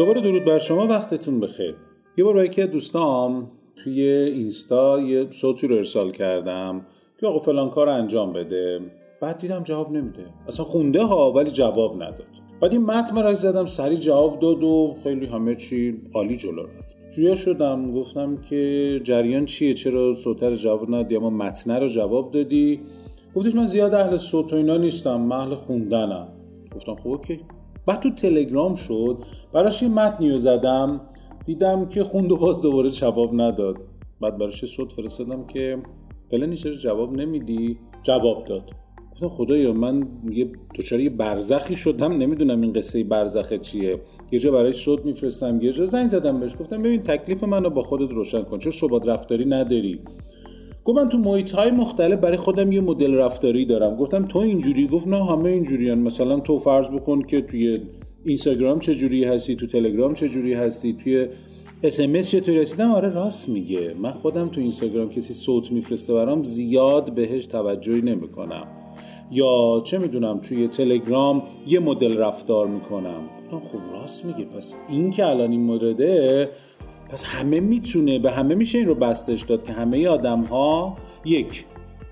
دوباره درود بر شما، وقتتون بخیر. یه بار با یکی از دوستام توی اینستا یه صوتی رو ارسال کردم که آقا فلان کار انجام بده. بعد دیدم جواب نمیده، اصلا خونده ها ولی جواب نداد. بعد این متن رو زدم، سریع جواب داد و خیلی همه چی عالی جلو رفت. جویا شدم، گفتم که جریان چیه، چرا صوت رو جواب ندادی اما متن رو جواب دادی؟ گفتش من زیاد اهل صوت و اینا نیستم، من اهل خوندنم. گفتم خب اوکی. بعد تو تلگرام شد، براش یه متنی رو زدم، دیدم که خوند و باز دوباره جواب نداد. بعد براش صوت فرستادم که فلانی چرا جواب نمیدی؟ جواب داد. گفتم خدایا من دچار یه برزخی شدم، نمیدونم این قصه برزخه چیه. یه جا براش صوت میفرستم، یه جا زنگ زدم بهش، گفتم ببین تکلیف منو با خودت روشن کن، چرا ثبات رفتاری نداری؟ گفت من تو محیط‌های مختلف برای خودم یه مدل رفتاری دارم. گفتم تو اینجوری؟ گفت نه همه اینجوریان. مثلا تو فرض بکن که توی اینستاگرام چه جوری هستی، تو تلگرام چه جوری هستی، توی اس ام اس چطوری هستی. آره راست میگه، من خودم تو اینستاگرام کسی صوت میفرسته برام زیاد بهش توجهی نمیکنم، یا چه میدونم توی تلگرام یه مدل رفتار میکنم. خب راست میگه، پس این که الان این مورده، پس همه میتونه، به همه میشه این رو بستش داد که همه آدم ها یک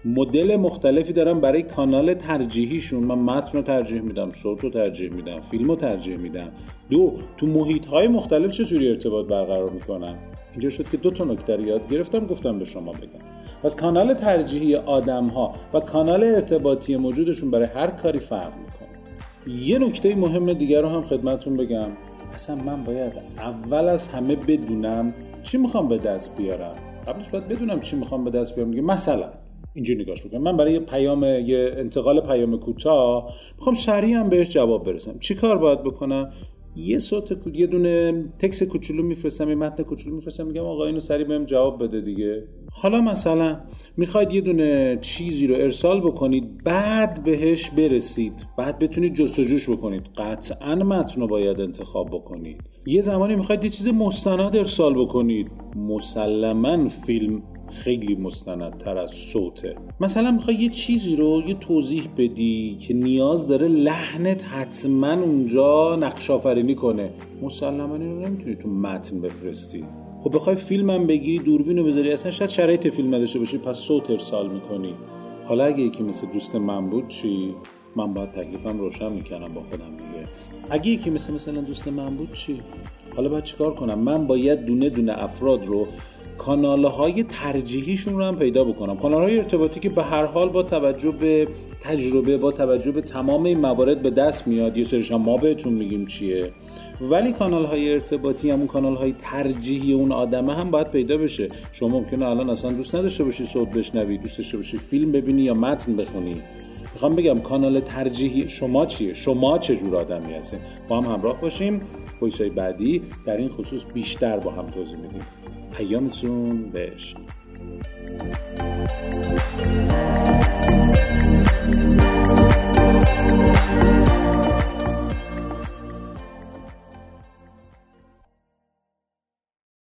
مدل مختلفی دارن برای کانال ترجیحیشون. من متن رو ترجیح میدم، صوت رو ترجیح میدم، فیلم رو ترجیح میدم. دو، تو محیط های مختلف چجوری ارتباط برقرار میکنن. اینجا شد که دو تا نکته یاد گرفتم گفتم به شما بگم. پس کانال ترجیحی آدم ها و کانال ارتباطی موجودشون برای هر کاری فرق میکنه. یه نکته مهم دیگه رو هم خدمتتون بگم، اصلا من باید اول از همه بدونم چی میخوام به دست بیارم. قبلش باید بدونم چی میخوام به دست بیارم. مثلا اینجوری نگاش بکنم، من برای یه انتقال پیام کوتاه میخوام سریع هم بهش جواب برسم. چی کار باید بکنم؟ یه دونه تکست کوچولو میفرستم، یه متن کوچولو میفرستم، میگم آقا اینو سریع بهم جواب بده دیگه. حالا مثلا میخواید یه دونه چیزی رو ارسال بکنید، بعد بهش برسید، بعد بتونید جستجوش بکنید، قطعاً متن رو باید انتخاب بکنید. یه زمانی میخواید یه چیز مستند ارسال بکنید، مسلماً فیلم خیلی مستندتر از صوته. مثلا میخوای یه چیزی رو یه توضیح بدی که نیاز داره لحنت حتما اونجا نقش‌آفرینی کنه، مسلماً اینو نمیتونی تو متن بفرستی. خب بخوای فیلمم بگیری، دوربینو بذاری، اصلا شاید شرایط فیلم نداشته باشی، پس صوت ارسال میکنی. حالا اگه یکی مثل دوست من بود چی؟ من باید تکلیفم روشن میکنم با خودم دیگه. اگه یکی مثلا دوست من بود چی؟ حالا باید چیکار کنم؟ من باید دونه دونه افراد رو، کانال‌های ترجیحیشون رو هم پیدا بکنم، کانال‌های ارتباطی که به هر حال با توجه به تجربه، با توجه به تمام این موارد به دست میاد. یه سریش هم ما بهتون میگیم چیه، ولی کانال‌های ارتباطی همون کانال‌های ترجیحی اون آدمه هم باید پیدا بشه. شما ممکنه الان اصلا دوست نداشته باشی صوت بشنوی، دوست داشته باشی فیلم ببینی یا متن بخونی. میخوام بگم کانال ترجیحی شما چیه، شما چه جور آدمی هستین. با هم همراه باشیم، پویشای بعدی در این خصوص بیشتر با هم توضیح میدیم. ایامتون بهش.